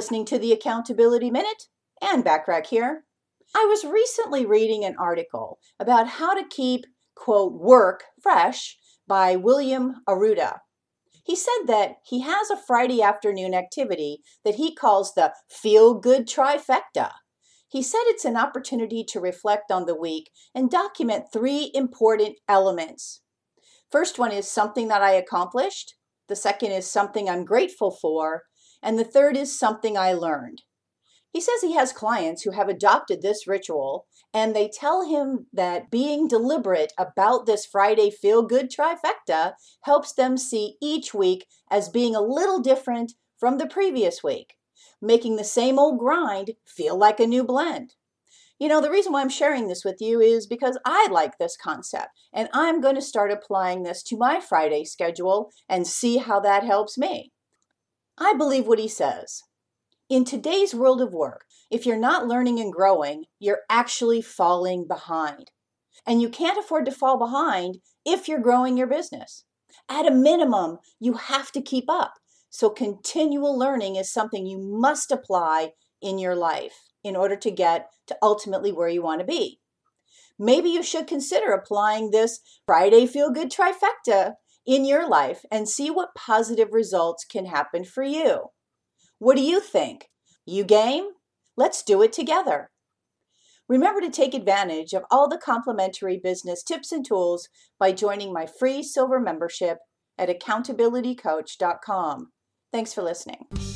listening to the Accountability Minute. Anne Bachrach here. I was recently reading an article about how to keep, quote, work fresh by William Arruda. He said that he has a Friday afternoon activity that he calls the Feel-Good Trifecta. He said it's an opportunity to reflect on the week and document three important elements. First one is something that I accomplished. The second is something I'm grateful for. And the third is something I learned. He says he has clients who have adopted this ritual, and they tell him that being deliberate about this Friday Feel-Good Trifecta helps them see each week as being a little different from the previous week, making the same old grind feel like a new blend. You know, the reason why I'm sharing this with you is because I like this concept, and I'm going to start applying this to my Friday schedule and see how that helps me. I believe what he says. In today's world of work, if you're not learning and growing, you're actually falling behind. And you can't afford to fall behind if you're growing your business. At a minimum, you have to keep up. So continual learning is something you must apply in your life in order to get to ultimately where you want to be. Maybe you should consider applying this Friday Feel Good Trifecta in your life and see what positive results can happen for you. What do you think? You game? Let's do it together. Remember to take advantage of all the complimentary business tips and tools by joining my free silver membership at AccountabilityCoach.com. Thanks for listening.